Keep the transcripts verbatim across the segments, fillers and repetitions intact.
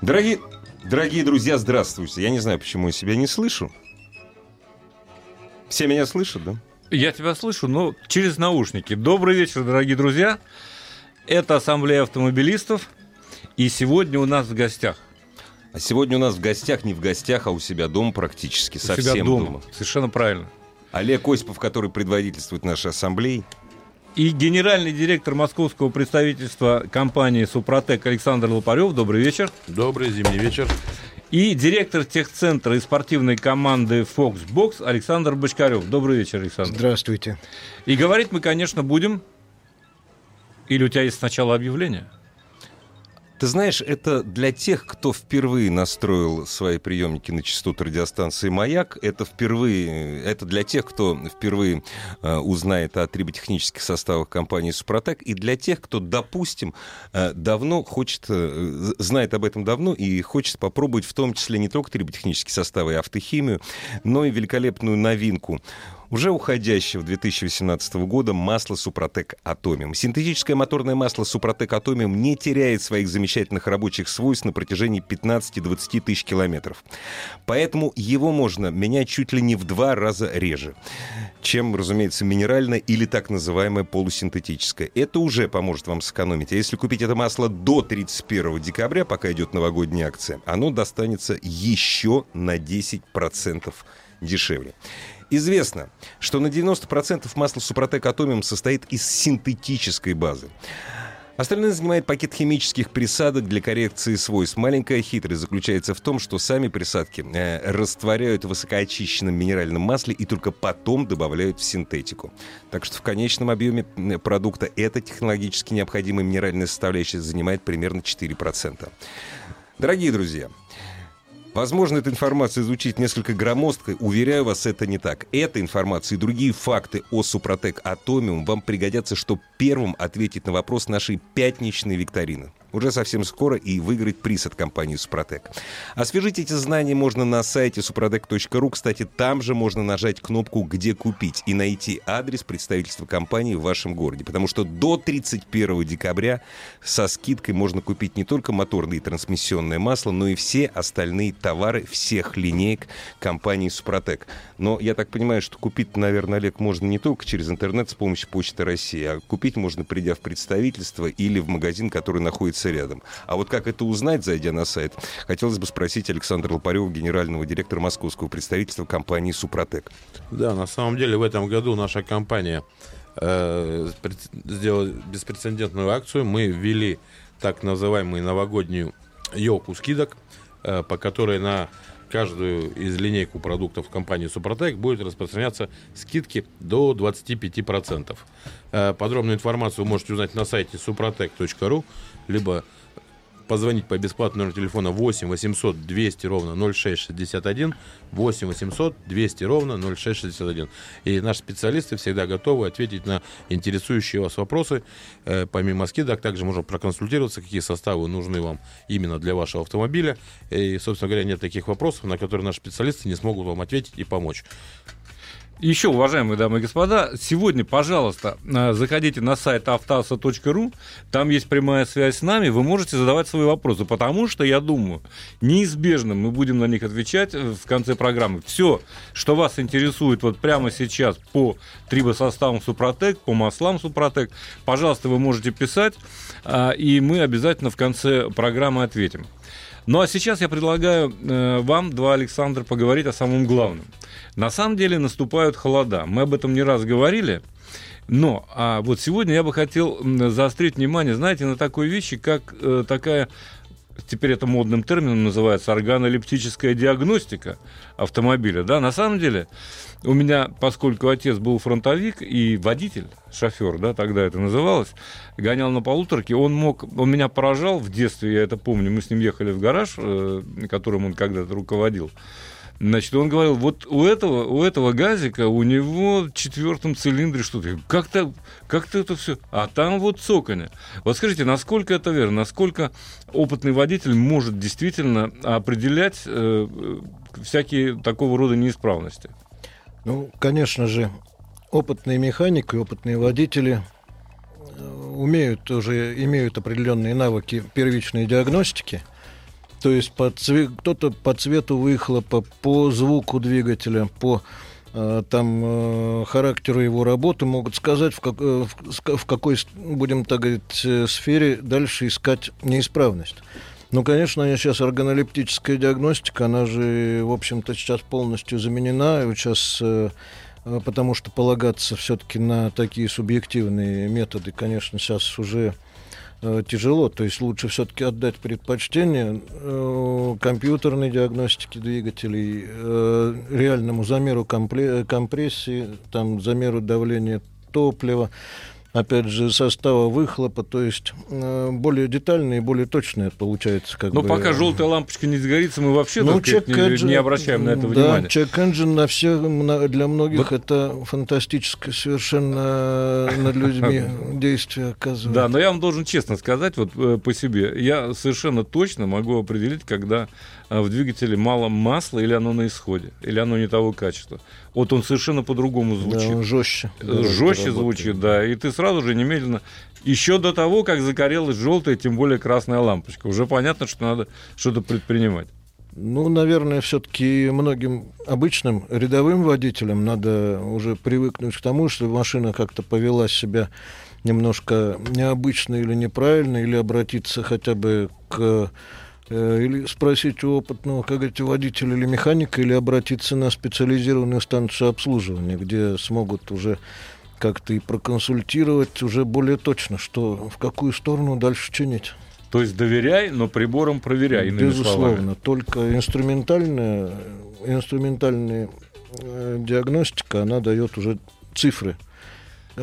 Дорогие, дорогие друзья, здравствуйте. Я не знаю, почему я себя не слышу. Все меня слышат, да? Я тебя слышу, но через наушники. Добрый вечер, дорогие друзья. Это Ассамблея автомобилистов. И сегодня у нас в гостях. А сегодня у нас в гостях, не в гостях, а у себя дома практически. У совсем себя дома. дома. Совершенно правильно. Олег Осипов, который предводительствует нашей ассамблеей. И генеральный директор московского представительства компании «Супротек» Александр Лопарёв. Добрый вечер. Добрый зимний вечер. И директор техцентра и спортивной команды «Фоксбокс» Александр Бочкарёв. Добрый вечер, Александр. Здравствуйте. И говорить мы, конечно, будем... Или у тебя есть сначала объявление? Ты знаешь, это для тех, кто впервые настроил свои приемники на частоту радиостанции «Маяк». Это впервые, это для тех, кто впервые э, узнает о триботехнических составах компании «Супротек». И для тех, кто, допустим, э, давно хочет, э, знает об этом давно и хочет попробовать в том числе не только триботехнические составы и автохимию, но и великолепную новинку уже уходящего две тысячи восемнадцатого года масло «Супротек Атомиум». Синтетическое моторное масло «Супротек Атомиум» не теряет своих замечательных рабочих свойств на протяжении пятнадцати-двадцати тысяч километров. Поэтому его можно менять чуть ли не в два раза реже, чем, разумеется, минеральное или так называемое полусинтетическое. Это уже поможет вам сэкономить. А если купить это масло до тридцать первого декабря, пока идет новогодняя акция, оно достанется еще на десять процентов дешевле. Известно, что на девяносто процентов масло «Супротек Атомиум» состоит из синтетической базы. Остальное занимает пакет химических присадок для коррекции свойств. Маленькая хитрость заключается в том, что сами присадки э, растворяют в высокоочищенном минеральном масле и только потом добавляют в синтетику. Так что в конечном объеме продукта эта технологически необходимая минеральная составляющая занимает примерно четыре процента. Дорогие друзья, возможно, эту информацию звучит несколько громоздко, уверяю вас, это не так. Эта информация и другие факты о «Супротек Атомиум» вам пригодятся, чтобы первым ответить на вопрос нашей пятничной викторины. Уже совсем скоро и выиграть приз от компании «Супротек». Освежить эти знания можно на сайте супротек точка ру. Кстати, там же можно нажать кнопку «Где купить» и найти адрес представительства компании в вашем городе. Потому что до тридцать первого декабря со скидкой можно купить не только моторное и трансмиссионное масло, но и все остальные товары всех линеек компании «Супротек». Но я так понимаю, что купить, наверное, Олег, можно не только через интернет с помощью Почты России, а купить можно, придя в представительство или в магазин, который находится рядом. А вот как это узнать, зайдя на сайт, хотелось бы спросить Александра Лопарёва, генерального директора московского представительства компании «Супротек». Да, на самом деле в этом году наша компания э, сделала беспрецедентную акцию. Мы ввели так называемую новогоднюю елку скидок, э, по которой на каждую из линейку продуктов компании «Супротек» будет распространяться скидки до двадцати пяти процентов. Подробную информацию вы можете узнать на сайте супротек точка ру, либо позвонить по бесплатному телефону восемь восемьсот двести ровно ноль шесть шестьдесят один, восемь восемьсот двести ровно ноль шесть шестьдесят один. И наши специалисты всегда готовы ответить на интересующие вас вопросы. Помимо скидок, также можно проконсультироваться, какие составы нужны вам именно для вашего автомобиля. И, собственно говоря, нет таких вопросов, на которые наши специалисты не смогут вам ответить и помочь. Еще, уважаемые дамы и господа, сегодня, пожалуйста, заходите на сайт аутаса точка ру, там есть прямая связь с нами, вы можете задавать свои вопросы, потому что, я думаю, неизбежно мы будем на них отвечать в конце программы. Все, что вас интересует вот прямо сейчас по трибосоставам «Супротек», по маслам «Супротек», пожалуйста, вы можете писать, и мы обязательно в конце программы ответим. Ну а сейчас я предлагаю э, вам, два Александра, поговорить о самом главном. На самом деле наступают холода. Мы об этом не раз говорили. Но а вот сегодня я бы хотел заострить внимание, знаете, на такой вещи, как э, такая теперь это модным термином называется, органолептическая диагностика автомобиля. Да, на самом деле, у меня, поскольку отец был фронтовик и водитель, шофер, да, тогда это называлось, гонял на полуторке, он мог, он меня поражал в детстве, я это помню, мы с ним ехали в гараж, которым он когда-то руководил. Значит, он говорил, вот у этого, у этого газика, у него в четвертом цилиндре что-то, как-то, как-то это все, а там вот цоканье. Вот скажите, насколько это верно, насколько опытный водитель может действительно определять э, всякие такого рода неисправности? Ну, конечно же, опытные механики, опытные водители умеют уже, имеют определенные навыки первичной диагностики. То есть по цве... кто-то по цвету выхлопа, по звуку двигателя, по э, там, э, характеру его работы могут сказать, в, как... в какой, будем так говорить, сфере дальше искать неисправность. Ну, конечно, сейчас органолептическая диагностика, она же, в общем-то, сейчас полностью заменена. Сейчас, э, потому что полагаться все-таки на такие субъективные методы, конечно, сейчас уже... тяжело, то есть лучше все-таки отдать предпочтение э, компьютерной диагностике двигателей, э, реальному замеру компле- компрессии, там, замеру давления топлива, опять же, состава выхлопа, то есть э, более детальные, более точные получается. Как Но бы, пока э, желтая лампочка не загорится, мы вообще ну, так, не, не обращаем на это да, внимания. Чек-энджин на всех, на, для многих вот. Это фантастическое совершенно над людьми действие оказывает. Да, но я вам должен честно сказать, вот по себе, я совершенно точно могу определить, когда в двигателе мало масла, или оно на исходе, или оно не того качества. Вот он совершенно по-другому звучит. Да, он жестче. Жестче звучит, да, и ты сразу же немедленно, еще до того, как загорелась желтая, тем более красная лампочка, уже понятно, что надо что-то предпринимать. Ну, наверное, все-таки многим обычным рядовым водителям надо уже привыкнуть к тому, что машина как-то повела себя немножко необычно или неправильно, или обратиться хотя бы к... или спросить у опытного, как говорится, водителя или механика, или обратиться на специализированную станцию обслуживания, где смогут уже как-то и проконсультировать уже более точно, что в какую сторону дальше чинить. То есть доверяй, но прибором проверяй. Безусловно, только инструментальная, инструментальная диагностика, она дает уже цифры,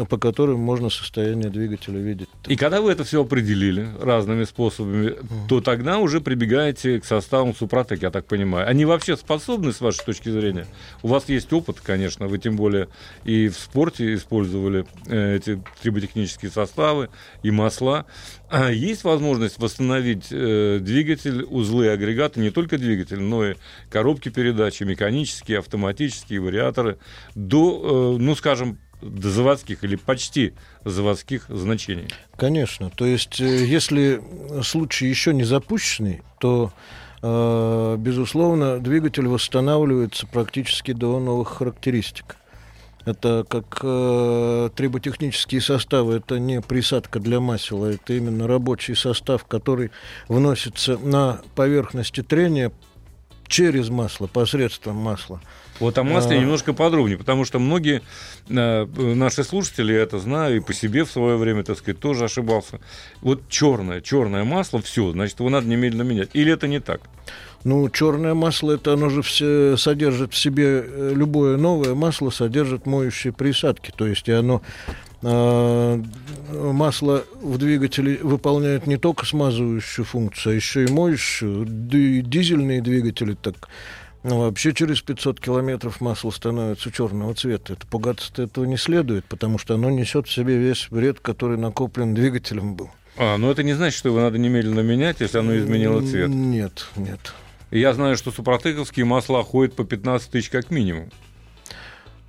по которым можно состояние двигателя видеть. И когда вы это все определили разными способами, mm-hmm. то тогда уже прибегаете к составам Супротек, я так понимаю. Они вообще способны, с вашей точки зрения? У вас есть опыт, конечно, вы тем более и в спорте использовали эти триботехнические составы и масла. А есть возможность восстановить э, двигатель, узлы, агрегаты, не только двигатель, но и коробки передач, механические, автоматические, вариаторы, до, э, ну, скажем, до заводских или почти заводских значений. Конечно. То есть, если случай еще не запущенный, то, э, безусловно, двигатель восстанавливается практически до новых характеристик. Это как э, триботехнические составы, это не присадка для масел, а это именно рабочий состав, который вносится на поверхности трения через масло, посредством масла. Вот о масле а... немножко подробнее, потому что многие э, наши слушатели, я это знаю, и по себе в свое время, так сказать, тоже ошибался. Вот черное, черное масло, все, значит, его надо немедленно менять. Или это не так? Ну, черное масло, это оно же все содержит в себе, любое новое масло содержит моющие присадки, то есть и оно... масло в двигателе выполняет не только смазывающую функцию, а еще и моющую. Дизельные двигатели так ну, вообще через пятьсот километров масло становится черного цвета. Это пугаться-то этого не следует, потому что оно несет в себе весь вред, который накоплен двигателем был. А, но это не значит, что его надо немедленно менять, если оно изменило цвет. Нет, нет. Я знаю, что супротековские масла ходят по пятнадцать тысяч как минимум.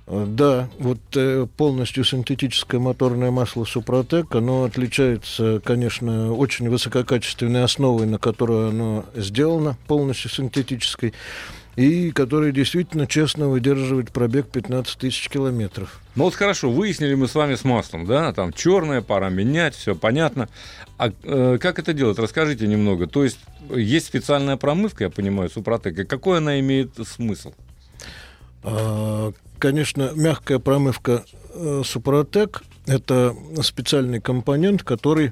Да, вот э, полностью синтетическое моторное масло Супротек, оно отличается, конечно, очень высококачественной основой, на которой оно сделано, полностью синтетической, и которая действительно честно выдерживает пробег пятнадцать тысяч километров. Ну вот хорошо, выяснили мы с вами с маслом, да, там черное, пора менять, все понятно. А э, как это делать? Расскажите немного. То есть есть специальная промывка, я понимаю, Супротек, и какой она имеет смысл? Конечно, мягкая промывка Супротек — это специальный компонент, который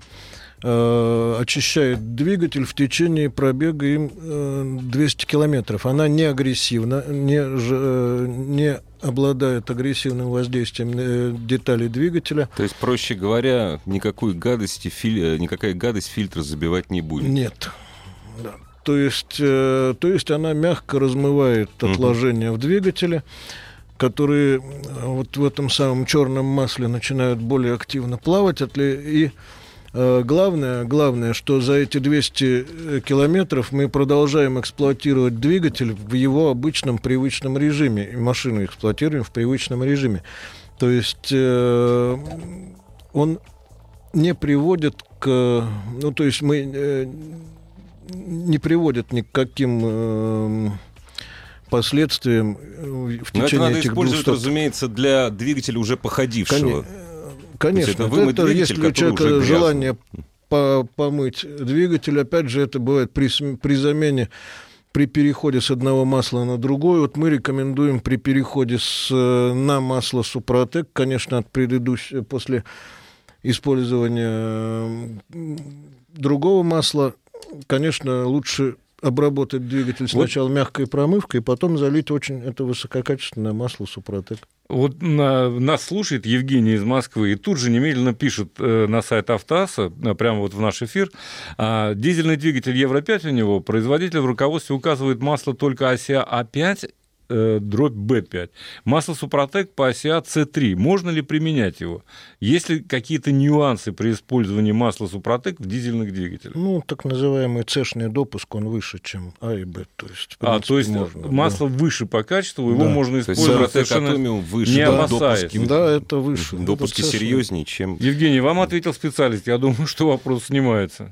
э, очищает двигатель в течение пробега им э, двести километров. Она не агрессивна, не, э, не обладает агрессивным воздействием э, деталей двигателя. То есть, проще говоря, никакую гадость, филь... никакая гадость фильтра забивать не будет? Нет. Да. То есть, э, то есть она мягко размывает отложения uh-huh. в двигателе, которые вот в этом самом черном масле начинают более активно плавать. И э, главное, главное, что за эти двести километров мы продолжаем эксплуатировать двигатель в его обычном привычном режиме. И машину эксплуатируем в привычном режиме. То есть э, он не приводит к... Ну, то есть мы... Э, не приводит ни к каким... Э, последствиям в течение этих двухсот. Но это надо использовать, разумеется, для двигателя уже походившего. Конечно. Это это, если у человека желание по- помыть двигатель, опять же, это бывает при, при замене, при переходе с одного масла на другое. Вот мы рекомендуем при переходе с, на масло Супротек, конечно, от предыдущего, после использования другого масла, конечно, лучше... обработать двигатель сначала вот. мягкой промывкой, и потом залить очень это высококачественное масло Супротек. Вот на, нас слушает Евгений из Москвы, и тут же немедленно пишет э, на сайт «Автоаса», прямо вот в наш эфир, э, дизельный двигатель Евро пять у него, производитель в руководстве указывает масло только оси А пять, э, дробь Б пять. Масло Супротек по оси А С три. Можно ли применять его? Есть ли какие-то нюансы при использовании масла Супротек в дизельных двигателях? Ну, так называемый цешный допуск, он выше, чем А и Б. То есть, принципе, а, то есть можно, масло да. выше по качеству, его да. можно использовать да, совершенно Атомиум выше, не да, опасаясь. Допуски, да, это выше. Допуски это серьезнее, чем... Евгений, вам ответил специалист. Я думаю, что вопрос снимается.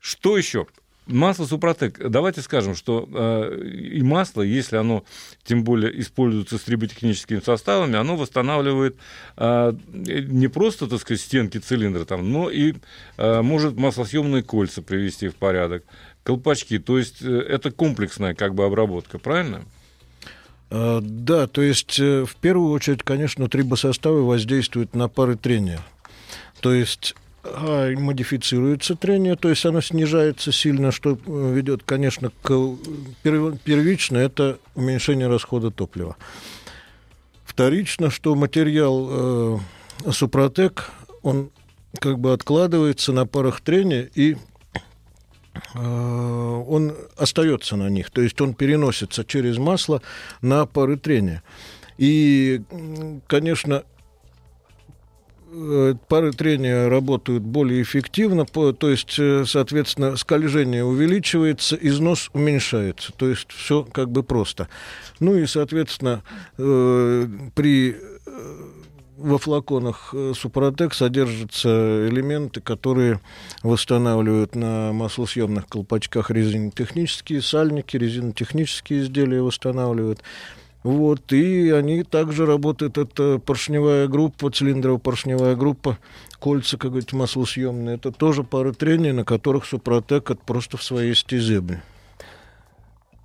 Что еще? Масло Супротек. Давайте скажем, что э, и масло, если оно, тем более, используется с риботехническими составами, оно восстанавливает э, не просто, так сказать, стенки цилиндра, там, но и э, может маслосъемные кольца привести в порядок, колпачки. То есть э, это комплексная как бы обработка, правильно? Э, да, то есть э, в первую очередь, конечно, трибосоставы воздействуют на пары трения. То есть... А модифицируется трение, то есть оно снижается сильно, что ведет, конечно, к первично это уменьшение расхода топлива. Вторично, что материал э, Супротек, он как бы откладывается на парах трения, и э, он остается на них, то есть он переносится через масло на пары трения. И, конечно, пары трения работают более эффективно, то есть, соответственно, скольжение увеличивается, износ уменьшается. То есть все как бы просто. Ну и, соответственно, при... во флаконах Супротек содержатся элементы, которые восстанавливают на маслосъемных колпачках резинотехнические сальники, резинотехнические изделия восстанавливают. Вот, и они также работают, это поршневая группа, цилиндрово-поршневая группа, кольца, как говорится, маслосъемные. Это тоже пары трения, на которых Супротек просто в своей стезе.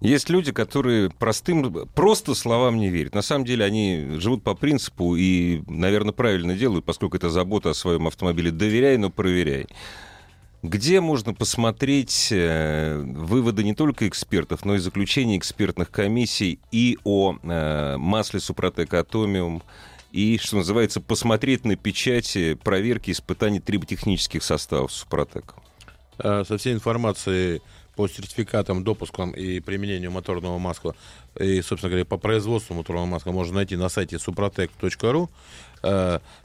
Есть люди, которые простым, просто словам не верят. На самом деле они живут по принципу и, наверное, правильно делают, поскольку это забота о своем автомобиле. Доверяй, но проверяй. Где можно посмотреть выводы не только экспертов, но и заключения экспертных комиссий и о масле Супротек Атомиум, и, что называется, посмотреть на печати проверки испытаний триботехнических составов Супротек? Со всей информацией по сертификатам, допускам и применению моторного масла, и, собственно говоря, по производству моторного масла можно найти на сайте супротек точка ру.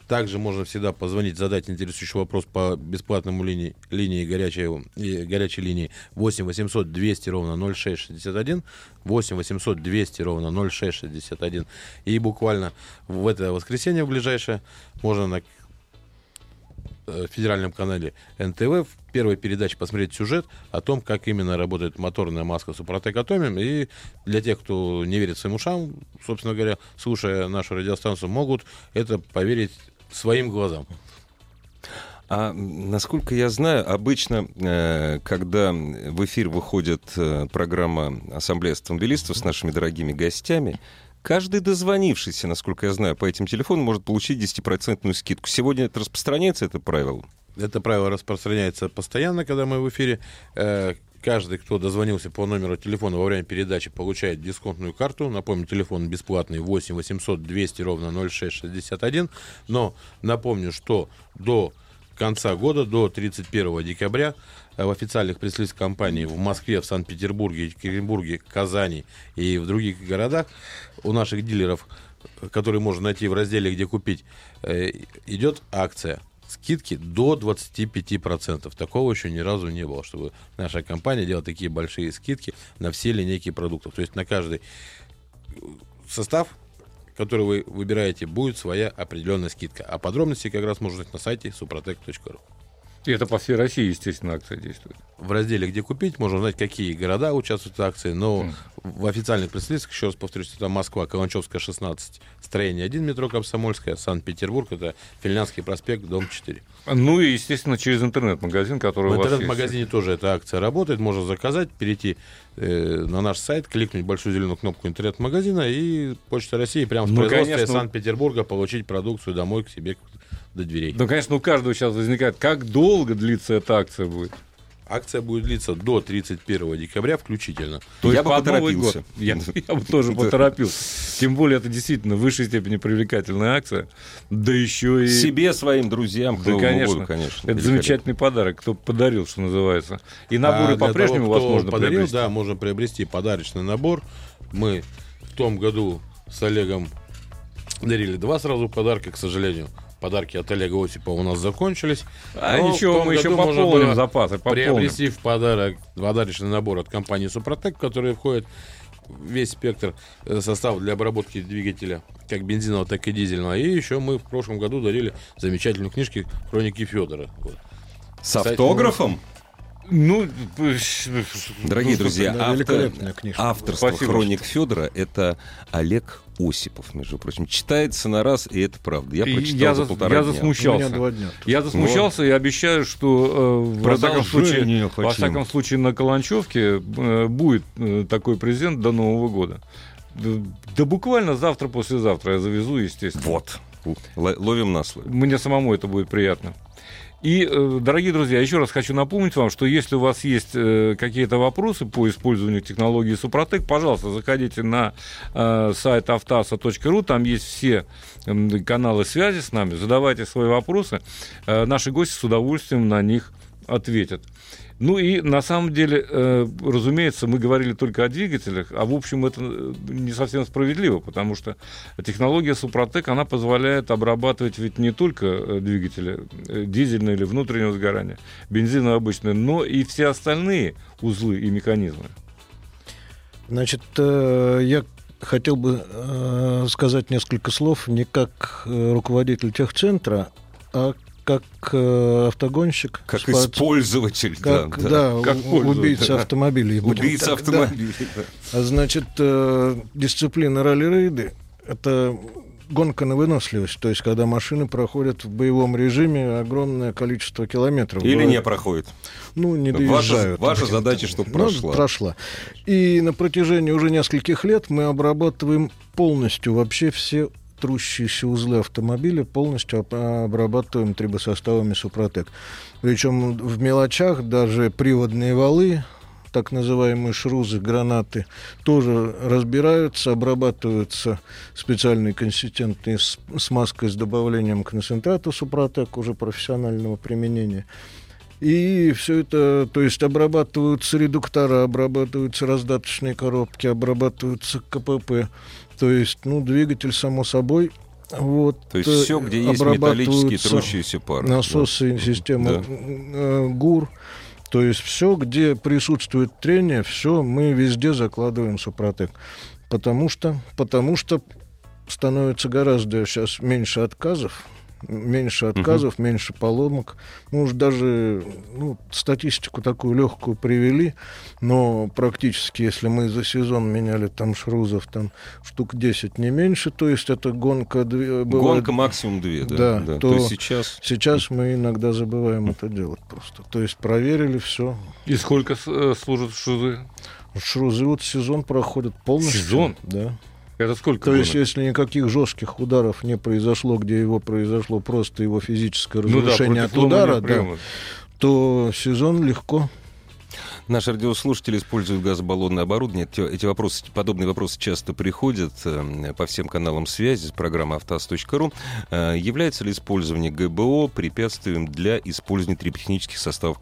Также можно всегда позвонить, задать интересующий вопрос по бесплатному линии, линии горячей, горячей линии восемь восемьсот двести ровно ноль шесть шестьдесят один, восемь восемьсот двести ровно ноль шесть шестьдесят один. И буквально в это воскресенье в ближайшее можно на федеральном канале эн тэ вэ в первой передаче посмотреть сюжет о том, как именно работает моторная маска Супротек Атомиум. И для тех, кто не верит своим ушам, собственно говоря, слушая нашу радиостанцию, могут это поверить своим глазам. А насколько я знаю, обычно, когда в эфир выходит программа «Ассамблея автомобилистов» с нашими дорогими гостями, Каждый дозвонившийся, насколько я знаю, по этим телефонам может получить десятипроцентную скидку. Сегодня это распространяется, это правило? Это правило распространяется постоянно, когда мы в эфире. Каждый, кто дозвонился по номеру телефона во время передачи, получает дисконтную карту. Напомню, телефон бесплатный восемь восемьсот двести ровно ноль шесть шестьдесят один. Но напомню, что до конца года, до тридцать первого декабря, в официальных пресс-лист компаний в Москве, в Санкт-Петербурге, Екатеринбурге, Казани и в других городах у наших дилеров, которые можно найти в разделе «Где купить», идет акция. Скидки до двадцати пяти процентов. Такого еще ни разу не было, чтобы наша компания делала такие большие скидки на все линейки продуктов. То есть на каждый состав, который вы выбираете, будет своя определенная скидка. А подробности как раз можно на сайте супротек точка ру. И это по всей России, естественно, акция действует. В разделе «Где купить» можно узнать, какие города участвуют в акции. Но mm. в официальных пресс-листах, еще раз повторюсь, это Москва, Каланчевская, шестнадцать, строение один, метро Комсомольская, Санкт-Петербург, это Финляндский проспект, дом четыре. Ну и, естественно, через интернет-магазин, который в у вас есть. В интернет-магазине тоже эта акция работает. Можно заказать, перейти э, на наш сайт, кликнуть большую зеленую кнопку интернет-магазина и Почта России прямо с ну, производства конечно... Санкт-Петербурга получить продукцию домой к себе до дверей. Ну, конечно, у каждого сейчас возникает, как долго длится эта акция будет? Акция будет длиться до тридцать первого декабря включительно. То я бы поторопился. Я, я бы тоже поторопился. Тем более, это действительно в высшей степени привлекательная акция. Да еще и... Себе, своим друзьям. Да, конечно. Году, конечно. Это замечательный подарок. Кто подарил, что называется. И наборы а по-прежнему того, у вас можно подарил, приобрести. Да, можно приобрести подарочный набор. Мы в том году с Олегом дарили два сразу подарка, к сожалению. Подарки от Олега Осипова у нас закончились. А но ничего, мы еще пополним запасы. Пополним. Приобрести в подарок подарочный набор от компании «Супротек», в который входит весь спектр составов для обработки двигателя, как бензинового, так и дизельного. И еще мы в прошлом году дарили замечательную книжку «Хроники Федора». Вот. С Кстати, автографом? Ну, дорогие друзья, автор, авторство Спасибо, «Хроник Федора» — это Олег Осипов, между прочим. Читается на раз, и это правда. Я прочитал я за полтора я дня. Засмущался. Дня я засмущался вот. И обещаю, что э, во, всяком случае, во всяком случае на Каланчевке э, будет э, такой презент до Нового года. Да, да буквально завтра-послезавтра я завезу, естественно. Вот. Ловим на слове. Мне самому это будет приятно. И, дорогие друзья, еще раз хочу напомнить вам, что если у вас есть какие-то вопросы по использованию технологии Супротек, пожалуйста, заходите на сайт аутаса точка ру, там есть все каналы связи с нами, задавайте свои вопросы, наши гости с удовольствием на них ответят. Ну и, на самом деле, э, разумеется, мы говорили только о двигателях, а, в общем, это не совсем справедливо, потому что технология Супротек, она позволяет обрабатывать ведь не только двигатели, э, дизельные или внутреннего сгорания, бензиновые обычные, но и все остальные узлы и механизмы. Значит, э, я хотел бы э, сказать несколько слов не как руководитель техцентра, а как э, автогонщик. Как спад... использователь. Как, да, да, да, как убийца автомобилей. Убийца автомобилей. Да. Значит, э, дисциплина ралли-рейды — это гонка на выносливость. То есть, когда машины проходят в боевом режиме огромное количество километров. Или бывает... не проходят. Ну, не доезжают. Ваша, ваша задача, чтобы прошла. Ну, прошла. И на протяжении уже нескольких лет мы обрабатываем полностью вообще все трущиеся узлы автомобиля, полностью обрабатываем трибосоставами Супротек. Причем в мелочах даже приводные валы, так называемые шрузы, гранаты, тоже разбираются, обрабатываются специальной консистентной смазкой с добавлением концентрата Супротек уже профессионального применения. И все это, то есть обрабатываются редуктора, обрабатываются раздаточные коробки, обрабатываются КПП. То есть, ну, двигатель, само собой. Вот, то есть все, где есть металлические трущиеся пары. Насосы, да. Система да. ГУР. То есть все, где присутствует трение, все мы везде закладываем Супротек. Потому что, потому что становится гораздо сейчас меньше отказов. Меньше отказов, угу. меньше поломок. Мы уже даже ну, статистику такую легкую привели, но практически, если мы за сезон меняли там шрузов там, штук десять, не меньше, то есть это гонка... Две, бывает, гонка максимум две, да? Да, да. То, то сейчас... сейчас мы иногда забываем это делать просто. То есть проверили все. И сколько служат шрузы? Шрузы вот сезон проходят полностью. Сезон? Да. Это сколько То гонок? Есть, если никаких жестких ударов не произошло, где его произошло просто его физическое разрушение, ну да, от удара, да, то сезон легко. Наши радиослушатели используют газобаллонное оборудование. Эти вопросы, подобные вопросы часто приходят по всем каналам связи с программы автоаса точка ру. Является ли использование ГБО препятствием для использования триботехнических составов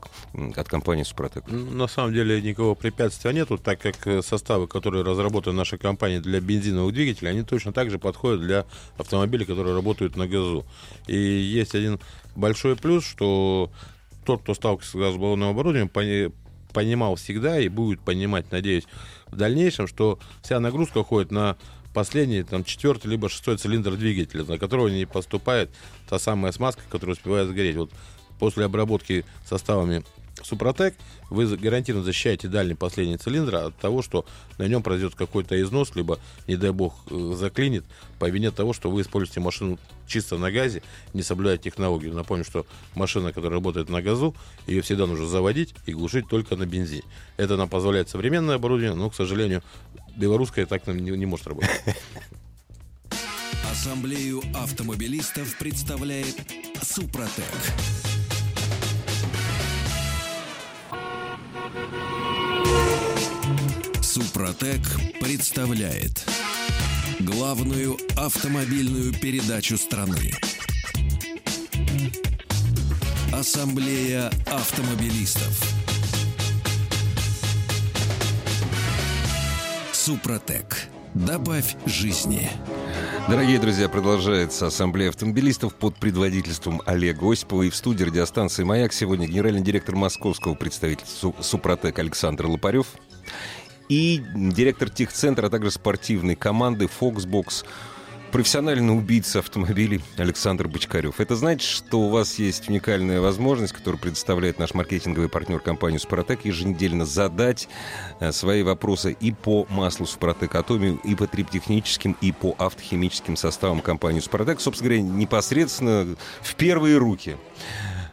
от компании «Супротек»? На самом деле никакого препятствия нету, так как составы, которые разработаны нашей компанией для бензиновых двигателей, они точно так же подходят для автомобилей, которые работают на газу. И есть один большой плюс, что тот, кто сталкивается с газобаллонным оборудованием, понимал всегда и будет понимать, надеюсь, в дальнейшем, что вся нагрузка уходит на последний, там, четвертый либо шестой цилиндр двигателя, на которого не поступает та самая смазка, которая успевает сгореть. Вот после обработки составами «Супротек» вы гарантированно защищаете дальний последний цилиндр от того, что на нем произойдет какой-то износ, либо, не дай бог, заклинит по вине того, что вы используете машину чисто на газе, не соблюдая технологию. Напомню, что машина, которая работает на газу, ее всегда нужно заводить и глушить только на бензине. Это нам позволяет современное оборудование, но, к сожалению, белорусское так нам не, не может работать. Ассамблею автомобилистов представляет «Супротек». Супротек представляет главную автомобильную передачу страны. Ассамблея автомобилистов. Супротек. Добавь жизни. Дорогие друзья, продолжается Ассамблея автомобилистов под предводительством Олега Осипова. И в студии радиостанции «Маяк» сегодня генеральный директор московского представительства «Супротек» Александр Лопарёв и директор техцентра, а также спортивной команды «Фоксбокс», профессиональный убийца автомобилей Александр Бочкарёв. Это значит, что у вас есть уникальная возможность, которую предоставляет наш маркетинговый партнер компанию «Супротек», еженедельно задать свои вопросы и по маслу «Супротек Атомиум», и по триботехническим, и по автохимическим составам компании «Супротек». Собственно говоря, непосредственно в первые руки.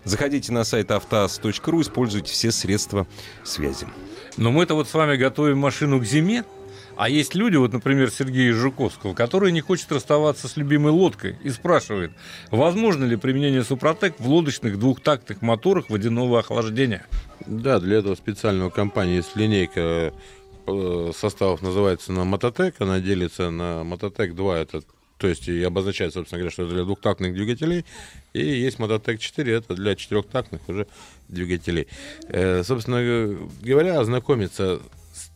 Заходите на сайт аутаса точка ру, используйте все средства связи. Но мы-то вот с вами готовим машину к зиме. А есть люди, вот, например, Сергея Жуковского, который не хочет расставаться с любимой лодкой и спрашивает, возможно ли применение «Супротек» в лодочных двухтактных моторах водяного охлаждения? Да, для этого специального компании есть линейка составов, называется она «Мототек». Она делится на «Мототек два», это, то есть и обозначает, собственно говоря, что это для двухтактных двигателей. И есть «Мототек четыре», это для четырехтактных уже двигателей. Собственно говоря, ознакомиться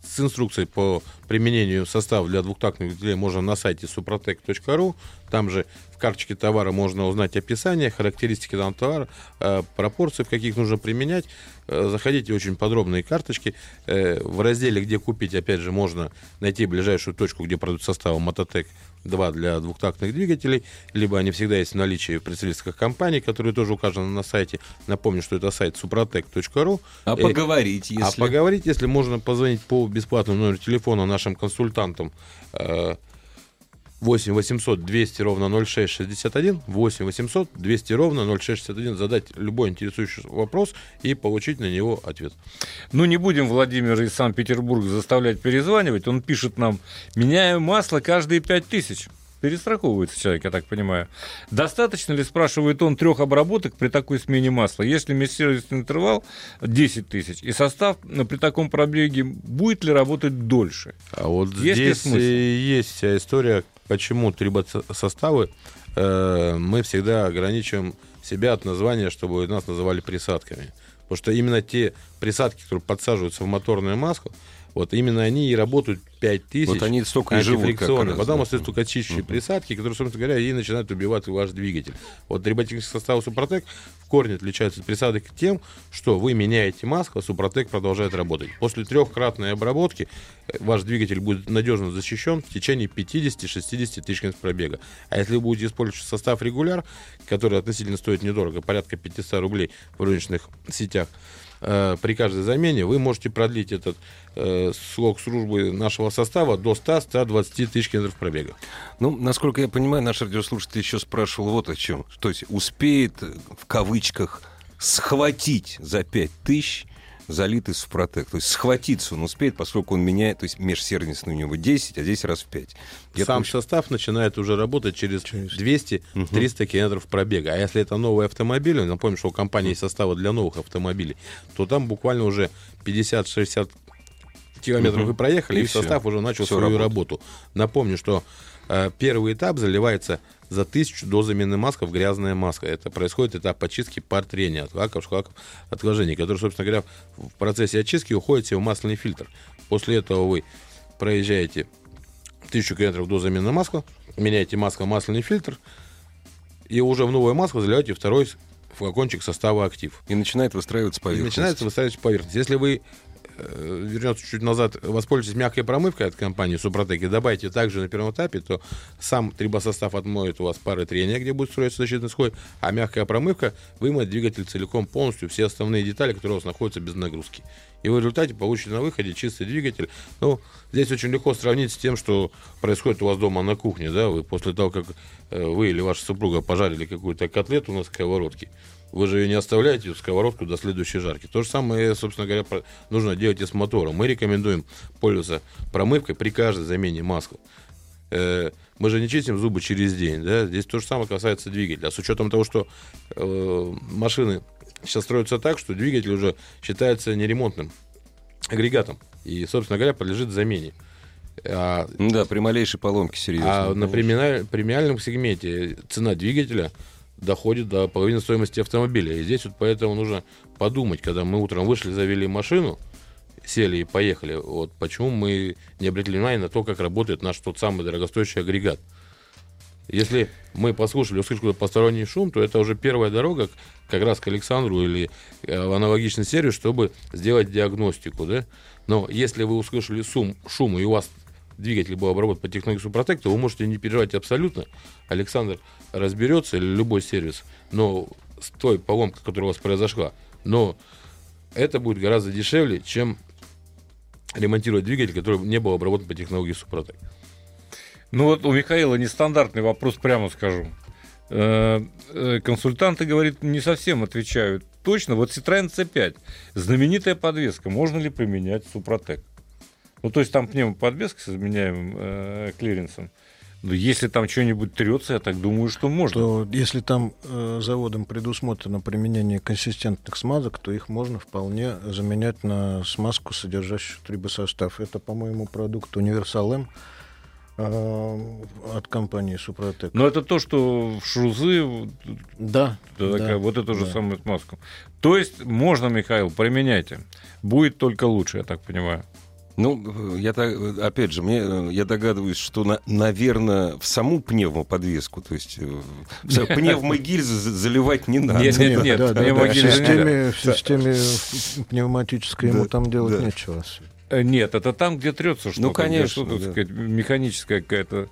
с инструкцией по применению состава для двухтактных двигателей можно на сайте супротек точка ру. Там же в карточке товара можно узнать описание, характеристики данного товара, э, пропорции, в каких нужно применять. Э, заходите, очень подробные карточки. Э, в разделе «Где купить», опять же, можно найти ближайшую точку, где продают составы «Мототек два» для двухтактных двигателей. Либо они всегда есть в наличии в представительских компаний, которые тоже указаны на сайте. Напомню, что это сайт супротек точка ру. А э, поговорить, если... А поговорить, если можно позвонить по бесплатному номеру телефона нашим консультантам, э, восемь восемьсот двести ровно ноль шесть шестьдесят один, восемь восемьсот двести ровно ноль шесть шестьдесят один, задать любой интересующий вопрос и получить на него ответ. Ну, не будем Владимира из Санкт-Петербурга заставлять перезванивать. Он пишет нам: «Меняю масло каждые пять тысяч». Перестраховывается человек, я так понимаю. Достаточно ли, спрашивает он, трех обработок при такой смене масла? Если межсервисный интервал десять тысяч, и состав при таком пробеге будет ли работать дольше? А вот есть здесь ли смысл? Есть вся история, почему трибосоставы э, мы всегда ограничиваем себя от названия, чтобы нас называли присадками. Потому что именно те присадки, которые подсаживаются в моторную маску, вот именно они и работают пять тысяч. Вот они столько и живут. Потом остаются только чистящие uh-huh. присадки, которые, собственно говоря, и начинают убивать ваш двигатель. Вот триботехнические составы «Супротек» в корне отличаются от присадок тем, что вы меняете маску, а «Супротек» продолжает работать. После трехкратной обработки ваш двигатель будет надежно защищен в течение пятьдесят-шестьдесят тысяч км пробега. А если вы будете использовать состав «Регуляр», который относительно стоит недорого, порядка пятьсот рублей в розничных сетях, при каждой замене вы можете продлить этот э, срок службы нашего состава до ста-ста двадцати тысяч километров пробега. Ну, насколько я понимаю, наш радиослушатель еще спрашивал вот о чем. То есть успеет, в кавычках, схватить за пять тысяч залитый Супротек. То есть схватиться он успеет, поскольку он меняет, то есть межсервисный у него десять, а здесь раз в пять. Я Сам помню... состав начинает уже работать через двести-триста uh-huh. километров пробега. А если это новый автомобиль, напомню, что у компании есть составы для новых автомобилей, то там буквально уже пятьдесят-шестьдесят километров uh-huh. вы проехали, и, и состав уже начал все свою работу. работу. Напомню, что э, первый этап заливается за тысячу до замены маска в грязная маска. Это происходит этап очистки пар трения от лаков, шлаков, отложений, которые, собственно говоря, в процессе очистки уходят все в масляный фильтр. После этого вы проезжаете тысячу километров до замены масла, меняете маску, масляный фильтр, и уже в новую маску заливаете второй флакончик состава «Актив». И начинает выстраиваться поверхность. И начинает выстраиваться поверхность. Если вы вернется чуть назад, воспользуйтесь мягкой промывкой от компании «Супротек» и добавите также на первом этапе, то сам трибосостав отмоет у вас пары трения, где будет строиться защитный слой, а мягкая промывка вымоет двигатель целиком полностью, все основные детали, которые у вас находятся без нагрузки. И в результате получите на выходе чистый двигатель. Ну, здесь очень легко сравнить с тем, что происходит у вас дома на кухне, да, вы после того, как вы или ваша супруга пожарили какую-то котлету на сковородке, вы же ее не оставляете, сковородку, до следующей жарки. То же самое, собственно говоря, нужно делать и с мотором. Мы рекомендуем пользоваться промывкой при каждой замене масла. Мы же не чистим зубы через день, да? Здесь то же самое касается двигателя. А с учетом того, что машины сейчас строятся так, что двигатель уже считается неремонтным агрегатом и, собственно говоря, подлежит замене. А, да, при малейшей поломке серьезно. А на премиальном сегменте цена двигателя доходит до половины стоимости автомобиля. И здесь вот поэтому нужно подумать, когда мы утром вышли, завели машину, сели и поехали, вот почему мы не обратили внимания на то, как работает наш тот самый дорогостоящий агрегат. Если мы послушали, услышали посторонний шум, то это уже первая дорога как раз к Александру или аналогичный сервис, чтобы сделать диагностику, да? Но если вы услышали шум, шум и у вас двигатель был обработан по технологии Супротек, то вы можете не переживать абсолютно. Александр разберется, или любой сервис, но с той поломкой, которая у вас произошла. Но это будет гораздо дешевле, чем ремонтировать двигатель, который не был обработан по технологии Супротек. Ну вот у Михаила нестандартный вопрос, прямо скажу. Консультанты, говорит, не совсем отвечают точно. Вот Citroen си пять, знаменитая подвеска, можно ли применять Супротек? Ну, то есть там пневмоподвеска с изменяемым э, клиренсом. Но если там что-нибудь трется, я так думаю, что можно. То, если там э, заводом предусмотрено применение консистентных смазок, то их можно вполне заменять на смазку, содержащую трибосостав. Это, по-моему, продукт «Универсал М» от компании «Супротек». Но это то, что в шрузы... Да. Такая, да вот эту да. же самую смазку. То есть можно, Михаил, применяйте. Будет только лучше, я так понимаю. Ну, я так, опять же, мне, я догадываюсь, что, на, наверное, в саму пневмоподвеску, то есть в пневмогильзы заливать не надо. Нет, нет, нет. Да, да, в системе, в системе пневматической ему да, там делать да. нечего. Нет, это там, где трется что-то. Ну, конечно. Где, что, так сказать, механическая какая-то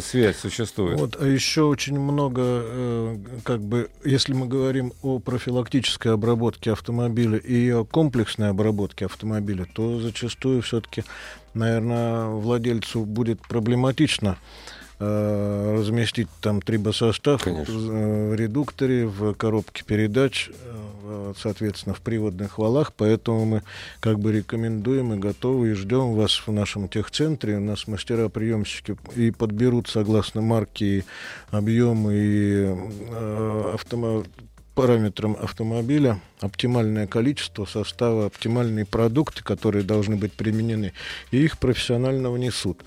связь существует. Вот, а еще очень много, как бы, если мы говорим о профилактической обработке автомобиля и о комплексной обработке автомобиля, то зачастую все-таки, наверное, владельцу будет проблематично разместить там трибосостав в редукторе, в коробке передач, соответственно, в приводных валах. Поэтому мы как бы рекомендуем и готовы, и ждем вас в нашем техцентре. У нас мастера-приемщики и подберут согласно марке, объему и э, автомо... параметрам автомобиля оптимальное количество состава, оптимальные продукты, которые должны быть применены, и их профессионально внесут.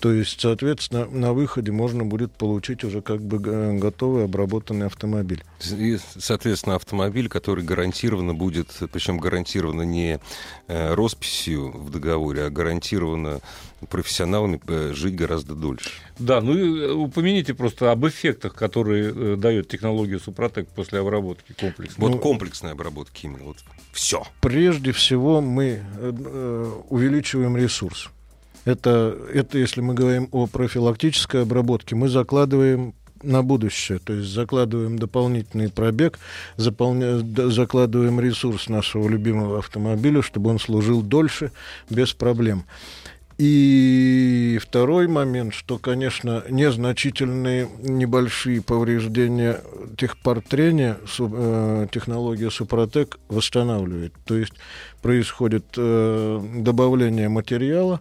То есть, соответственно, на выходе можно будет получить уже как бы готовый обработанный автомобиль. И, соответственно, автомобиль, который гарантированно будет, причем гарантированно не росписью в договоре, а гарантированно профессионалами жить гораздо дольше. Да, ну и упомяните просто об эффектах, которые дает технология Супротек после обработки комплексной. Вот ну, комплексной обработки именно. Вот. Все. Прежде всего мы увеличиваем ресурс. Это, это, если мы говорим о профилактической обработке, мы закладываем на будущее, то есть закладываем дополнительный пробег, заполня... закладываем ресурс нашего любимого автомобиля, чтобы он служил дольше, без проблем. И второй момент, что, конечно, незначительные небольшие повреждения техпартрения технология Супротек восстанавливает. То есть происходит добавление материала,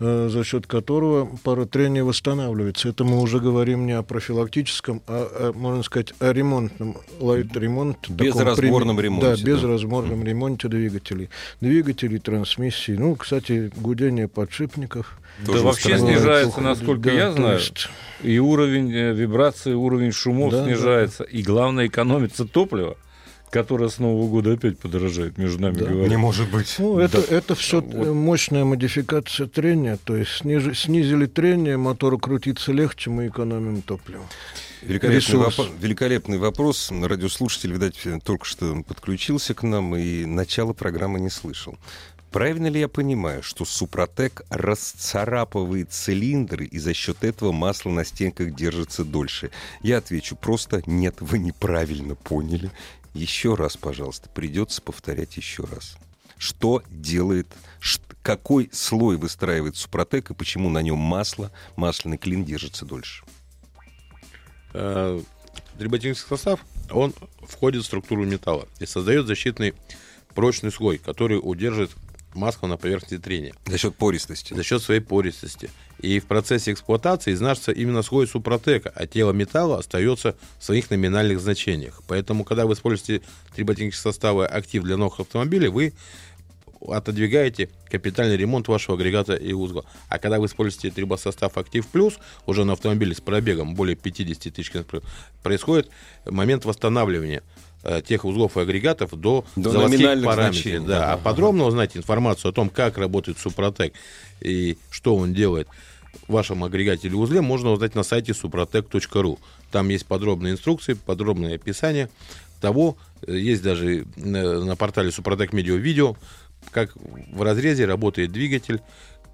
за счет которого паротрение восстанавливается. Это мы уже говорим не о профилактическом, а, можно сказать, о ремонтном, лайт-ремонте. Безразборном прим... ремонте. Да, да. безразборном ремонте двигателей. Двигателей, трансмиссий. Ну, кстати, гудение подшипников. Да, вообще снижается, насколько да, я знаю, есть... и уровень вибрации, уровень шумов да, снижается. Да. И главное, экономится топливо, которая с Нового года опять подорожает, между нами да. говорят. Не может быть. Ну, это, да. это все вот. мощная модификация трения. То есть снизи, снизили трение, мотору крутиться легче, мы экономим топливо. Великолепный, воп- великолепный вопрос. Радиослушатель, видать, только что подключился к нам и начало программы не слышал. Правильно ли я понимаю, что Супротек расцарапывает цилиндры и за счет этого масло на стенках держится дольше? Я отвечу просто нет, вы неправильно поняли. Еще раз, пожалуйста, придется повторять еще раз. Что делает, какой слой выстраивает Супротек и почему на нем масло, масляный клин держится дольше? Дреботехнический состав, он входит в структуру металла и создает защитный прочный слой, который удержит масло на поверхности трения. За счет пористости. За счет своей пористости. И в процессе эксплуатации изнашивается именно слой Супротека, а тело металла остается в своих номинальных значениях. Поэтому, когда вы используете триботехнические составы актив для новых автомобилей, вы отодвигаете капитальный ремонт вашего агрегата и узла. А когда вы используете трибосостав «Актив Плюс», уже на автомобиле с пробегом более пятьдесят тысяч километров, происходит момент восстанавливания тех узлов и агрегатов до, до заводских параметров. Да. Да. А подробно узнать информацию о том, как работает Супротек и что он делает в вашем агрегате или узле, можно узнать на сайте супротек точка ру. Там есть подробные инструкции, подробное описание того. Есть даже на портале Suprotec Media видео, как в разрезе работает двигатель,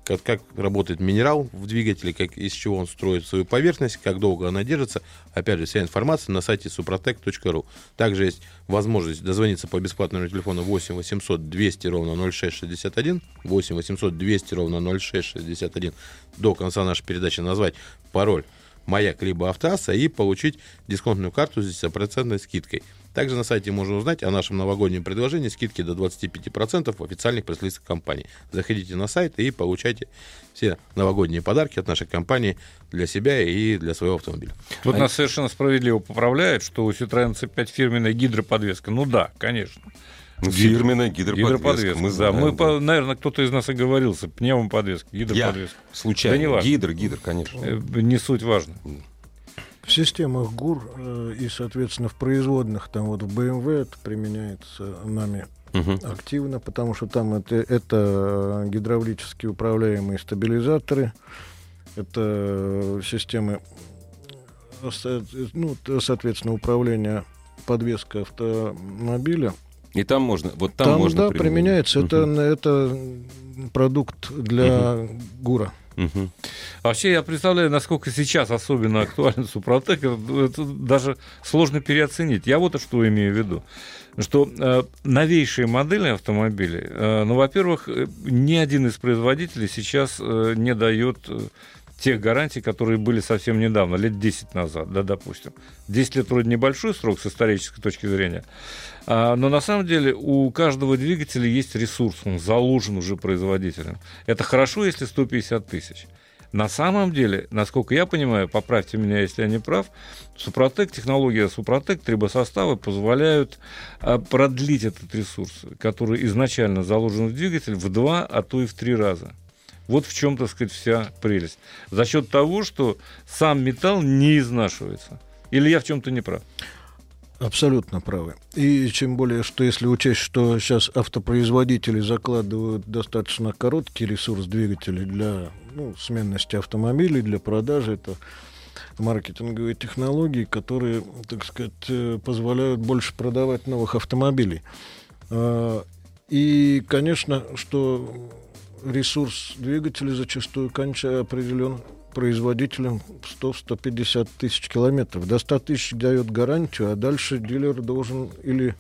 Как, как работает минерал в двигателе, как, из чего он строит свою поверхность, как долго она держится. Опять же, вся информация на сайте супротек точка ру. Также есть возможность дозвониться по бесплатному телефону восемь восемьсот двести ноль шесть шестьдесят один, восемь восемьсот двести ноль шесть шестьдесят один, до конца нашей передачи назвать пароль «Маяк» либо «Автоаса» и получить дисконтную карту с десятипроцентной скидкой. Также на сайте можно узнать о нашем новогоднем предложении скидки до двадцати пяти процентов в официальных пресс-листах компании. Заходите на сайт и получайте все новогодние подарки от нашей компании для себя и для своего автомобиля. Тут а нас это... совершенно справедливо поправляют, что у Citroen си пять фирменная гидроподвеска. Ну да, конечно. Фирменная гидроподвеска. Мы знаем, да, мы, да. по, наверное, кто-то из нас оговорился. Пневмоподвеска, гидроподвеска. Я случайно. Да гидр, гидр, конечно. Не суть важно. В системах ГУР и, соответственно, в производных, там вот в бэ эм вэ это применяется нами угу. активно, потому что там это, это гидравлически управляемые стабилизаторы, это системы, ну, соответственно, управления подвеской автомобиля. И там можно, вот там, там можно да, применять. применяется. Uh-huh. Это, это продукт для uh-huh. ГУРа. Uh-huh. Вообще, я представляю, насколько сейчас особенно актуален Супротек. Это даже сложно переоценить. Я вот что имею в виду. Что э, новейшие модели автомобилей, э, ну, во-первых, ни один из производителей сейчас э, не дает тех гарантий, которые были совсем недавно, лет десять назад, да, допустим. десять лет вроде небольшой срок с исторической точки зрения, а, но на самом деле у каждого двигателя есть ресурс, он заложен уже производителем. Это хорошо, если сто пятьдесят тысяч. На самом деле, насколько я понимаю, поправьте меня, если я не прав, Супротек, технология Супротек, трибосоставы позволяют продлить этот ресурс, который изначально заложен в двигатель, в два, а то и в три раза. Вот в чем, так сказать, вся прелесть. За счет того, что сам металл не изнашивается. Или я в чем-то не прав? Абсолютно правы. И чем более, что если учесть, что сейчас автопроизводители закладывают достаточно короткий ресурс двигателей для ну, сменности автомобилей, для продажи, это маркетинговые технологии, которые, так сказать, позволяют больше продавать новых автомобилей. И, конечно, что... ресурс двигателя зачастую кончая определен производителем сто - сто пятьдесят тысяч километров. До ста тысяч дает гарантию, а дальше дилер должен или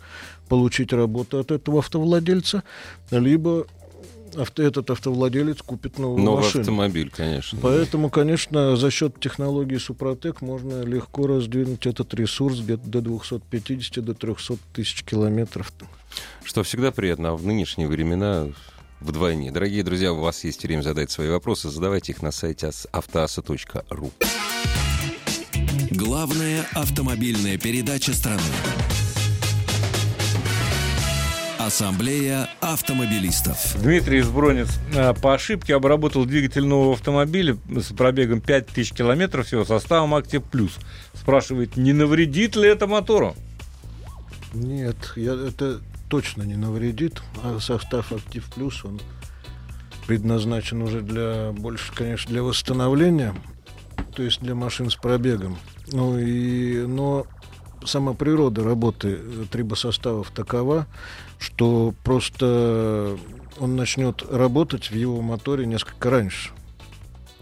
получить работу от этого автовладельца, либо авто, этот автовладелец купит новую Новый машину. Новый автомобиль, конечно. Поэтому, конечно, за счет технологии Супротек можно легко раздвинуть этот ресурс где-то до двухсот пятидесяти, до трёхсот тысяч километров. Что всегда приятно, а в нынешние времена вдвойне. Дорогие друзья, у вас есть время задать свои вопросы, задавайте их на сайте аутаса точка ру. Главная автомобильная передача страны. Ассамблея автомобилистов. Дмитрий из Бронец по ошибке обработал двигатель нового автомобиля с пробегом пять тысяч километров всего составом «Актив Плюс». Спрашивает, не навредит ли это мотору? Нет, я, это точно не навредит. А состав «Актив Плюс», он предназначен уже для, больше, конечно, для восстановления, то есть для машин с пробегом. Ну и, но сама природа работы трибосоставов такова, что просто он начнет работать в его моторе несколько раньше.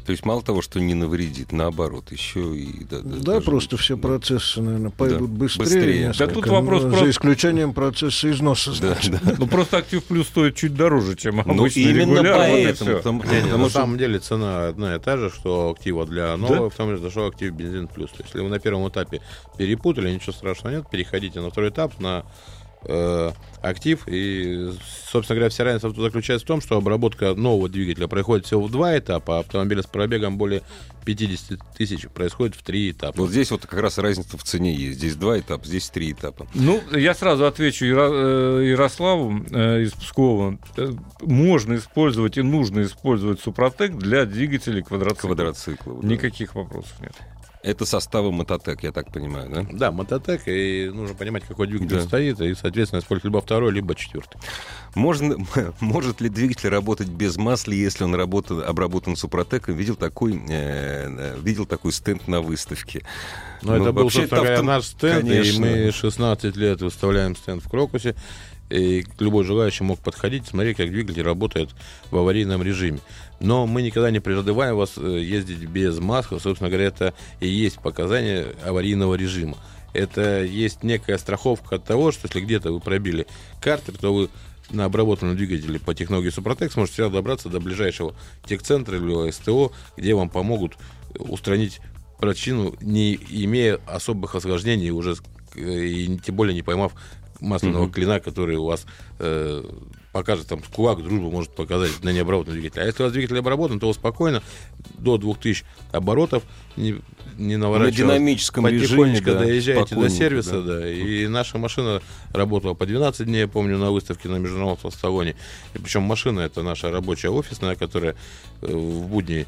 То есть мало того, что не навредит, наоборот, еще и... Да, да, да даже... просто все процессы, наверное, пойдут да, быстрее. быстрее. Да тут вопрос ну, просто... За исключением процесса износа, значит. Да, да. Ну, просто «Актив Плюс» стоит чуть дороже, чем обычный регулярный. Ну, именно поэтому. На самом деле цена одна и та же, что «Актива» для нового автомобиля, что «Актив» бензин плюс. Если вы на первом этапе перепутали, ничего страшного нет, переходите на второй этап, на... «Актив». И, собственно говоря, вся разница заключается в том, что обработка нового двигателя проходит всего в два этапа, а автомобиля с пробегом более пятидесяти тысяч происходит в три этапа. Вот здесь вот как раз разница в цене есть. Здесь два этапа, здесь три этапа. Ну, я сразу отвечу Ярославу из Пскова. Можно использовать и нужно использовать Супротек для двигателей квадроциклов. Квадроциклов, да. Никаких вопросов нет. Это составы «Мототек», я так понимаю, да? Да, «Мототек», и нужно понимать, какой двигатель да. стоит, и, соответственно, использовать либо второй, либо четвертый. Можно, может ли двигатель работать без масла, если он работал, обработан «Супротеком»? Видел такой, э, видел такой стенд на выставке. Но ну, это был, собственно говоря, автом... наш стенд, конечно. И мы шестнадцать лет выставляем стенд в «Крокусе». И любой желающий мог подходить, смотреть, как двигатель работает в аварийном режиме. Но мы никогда не призываем вас ездить без маски. Собственно говоря, это и есть показания аварийного режима. Это есть некая страховка от того, что если где-то вы пробили картер, то вы на обработанном двигателе по технологии Супротек сможете всегда добраться до ближайшего техцентра или СТО, где вам помогут устранить причину, не имея особых осложнений уже, и тем более не поймав масляного mm-hmm. клина, который у вас э, покажет, там, кулак, дружба может показать на необработанном двигателе. А если у вас двигатель обработан, то спокойно до двух тысяч оборотов не, не наворачиваясь. На динамическом режиме, да, доезжаете до сервиса, да. да. И наша машина работала по двенадцать дней, я помню, на выставке на Международном автосалоне. И причем машина — это наша рабочая офисная, которая э, в будни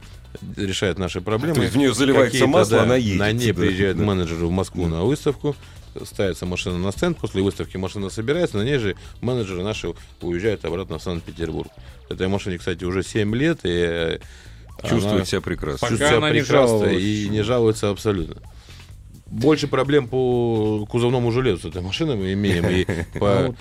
решает наши проблемы. То есть в нее заливается масло, да, она едет. На ней да, приезжают да. менеджеры в Москву да. на выставку. Ставится машина на стенд, после выставки машина собирается, на ней же менеджеры наши уезжают обратно в Санкт-Петербург. Этой машине, кстати, уже семь лет, и чувствует себя прекрасно. Чувствует себя прекрасно и не жалуется абсолютно. Больше проблем по кузовному железу с этой машиной мы имеем и по...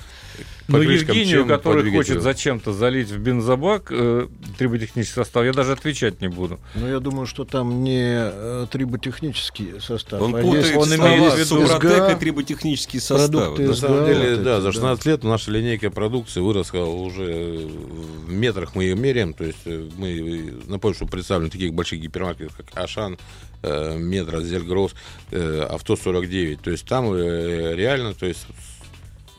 Но Евгению, который хочет зачем-то залить в бензобак э, триботехнический состав, я даже отвечать не буду. Но я думаю, что там не триботехнический состав. Он а путает он слова «Супротек» и триботехнический состав. На самом деле, вот да, это, за шестнадцать лет наша линейка продукции выросла уже в метрах, мы ее меряем. То есть мы, напомню, что представлены таких больших гипермаркетов, как Ашан, э, Метро, Зергрос, э, Авто сорок девять. То есть там э, реально... То есть,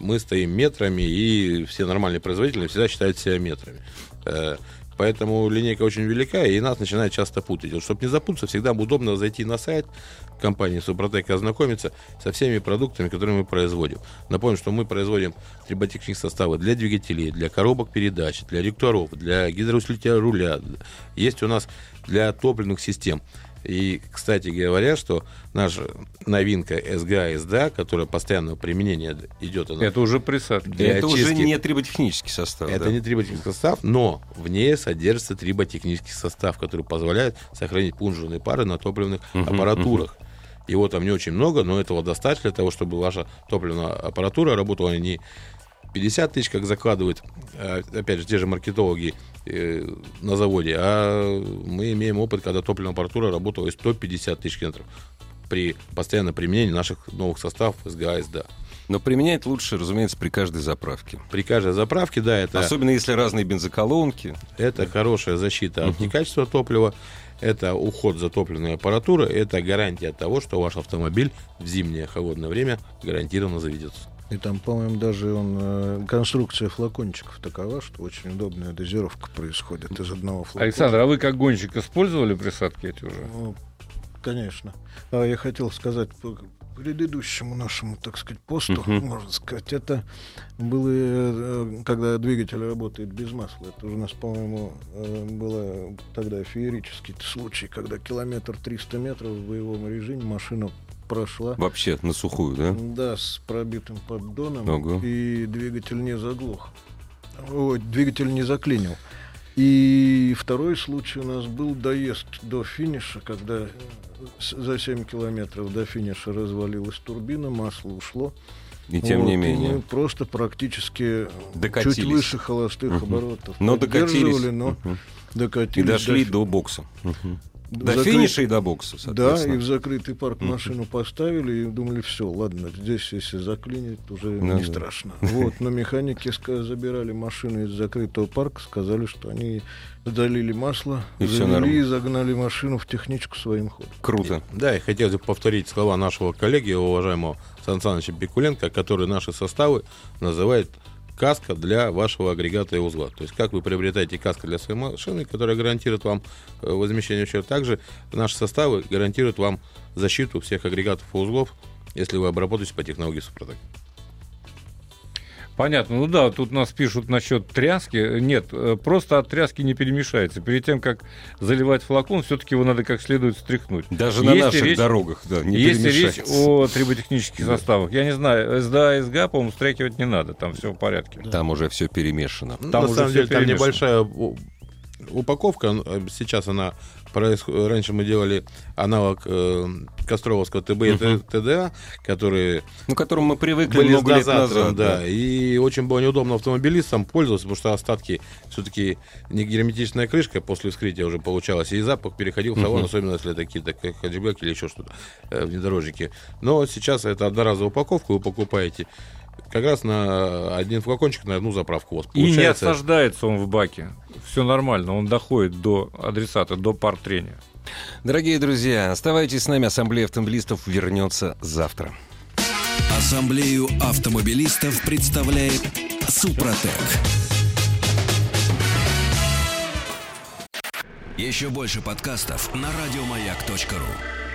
мы стоим метрами, и все нормальные производители всегда считают себя метрами. Поэтому линейка очень велика, и нас начинает часто путать. Чтобы не запутаться, всегда удобно зайти на сайт компании «Супротек» и ознакомиться со всеми продуктами, которые мы производим. Напомню, что мы производим триботехнические составы для двигателей, для коробок передач, для редукторов, для гидроусилителя руля. Есть у нас для топливных систем. И, кстати говоря, что наша новинка эс гэ а эс дэ а, которая постоянного применения идет... Она это уже присадки. Это очистки. Уже не триботехнический состав. Это да? не триботехнический состав, но в ней содержится триботехнический состав, который позволяет сохранить пунжерные пары на топливных uh-huh, аппаратурах. Uh-huh. Его там не очень много, но этого достаточно для того, чтобы ваша топливная аппаратура работала не пятьдесят тысяч, как закладывают, опять же, те же маркетологи э, на заводе, а мы имеем опыт, когда топливная аппаратура работала сто пятьдесят тысяч километров при постоянном применении наших новых составов эс гэ а эс дэ а. Но применять лучше, разумеется, при каждой заправке. При каждой заправке, да. Это... Особенно если разные бензоколонки. Это хорошая защита от некачества топлива. Это уход за топливной аппаратурой. Это гарантия того, что ваш автомобиль в зимнее холодное время гарантированно заведется. И там, по-моему, даже он, конструкция флакончиков такова, что очень удобная дозировка происходит из одного флакона. Александр, а вы как гонщик использовали присадки эти уже? Ну, конечно. А я хотел сказать... предыдущему нашему, так сказать, посту, uh-huh. можно сказать, это было, когда двигатель работает без масла. Это у нас, по-моему, было тогда феерический случай, когда километр триста метров в боевом режиме машина прошла. Вообще на сухую, да? Да, с пробитым поддоном, ого. И двигатель не заглох. О, двигатель не заклинил. И второй случай у нас был доезд до финиша, когда за семь километров до финиша развалилась турбина, масло ушло. И тем вот, не менее. Мы просто практически докатились. Чуть выше холостых uh-huh. оборотов. Но докатились. Но uh-huh. докатились. И дошли до, до бокса. Uh-huh. До закры... финиша и до бокса, соответственно. Да, и в закрытый парк машину uh-huh. поставили и думали, все, ладно, здесь если заклинит, уже uh-huh. не страшно. Вот, но механики забирали машину из закрытого парка, сказали, что они долили масло, и залили и загнали машину в техничку своим ходом. Круто. И, да, и хотел бы повторить слова нашего коллеги, уважаемого Сан Саныча Бикуленко, который наши составы называет каска для вашего агрегата и узла. То есть как вы приобретаете каску для своей машины, которая гарантирует вам возмещение ущерба. Также наши составы гарантируют вам защиту всех агрегатов и узлов, если вы обработаете по технологии Супротек. Понятно. Ну да, тут нас пишут насчет тряски. Нет, просто от тряски не перемешается. Перед тем, как заливать флакон, все-таки его надо как следует стряхнуть. Даже на наших речь, дорогах, да, не перемешается. Если речь о триботехнических составах, я не знаю, СДА и СГА, по-моему, стряхивать не надо, там все в порядке. Там уже все перемешано. Там на уже самом деле там небольшая упаковка. Сейчас она происходит. Раньше мы делали аналог э, Костровского ТБ и uh-huh. ТДА, которые, ну, к которым мы привыкли много лет назад, назад да. Да. И очень было неудобно автомобилистам пользоваться, потому что остатки все-таки не герметичная крышка после вскрытия уже получалась, и запах переходил в салон, uh-huh. особенно если это какие-то хэтчбеки или еще что-то, э, внедорожники. Но сейчас это одноразовая упаковка, вы покупаете как раз на один флакончик, на одну заправку. Вот, получается... И не осаждается он в баке. Все нормально, он доходит до адресата, до пар трения. Дорогие друзья, оставайтесь с нами. Ассамблея автомобилистов вернется завтра. Ассамблею автомобилистов представляет Супротек. Еще больше подкастов на радиомаяк точка ру.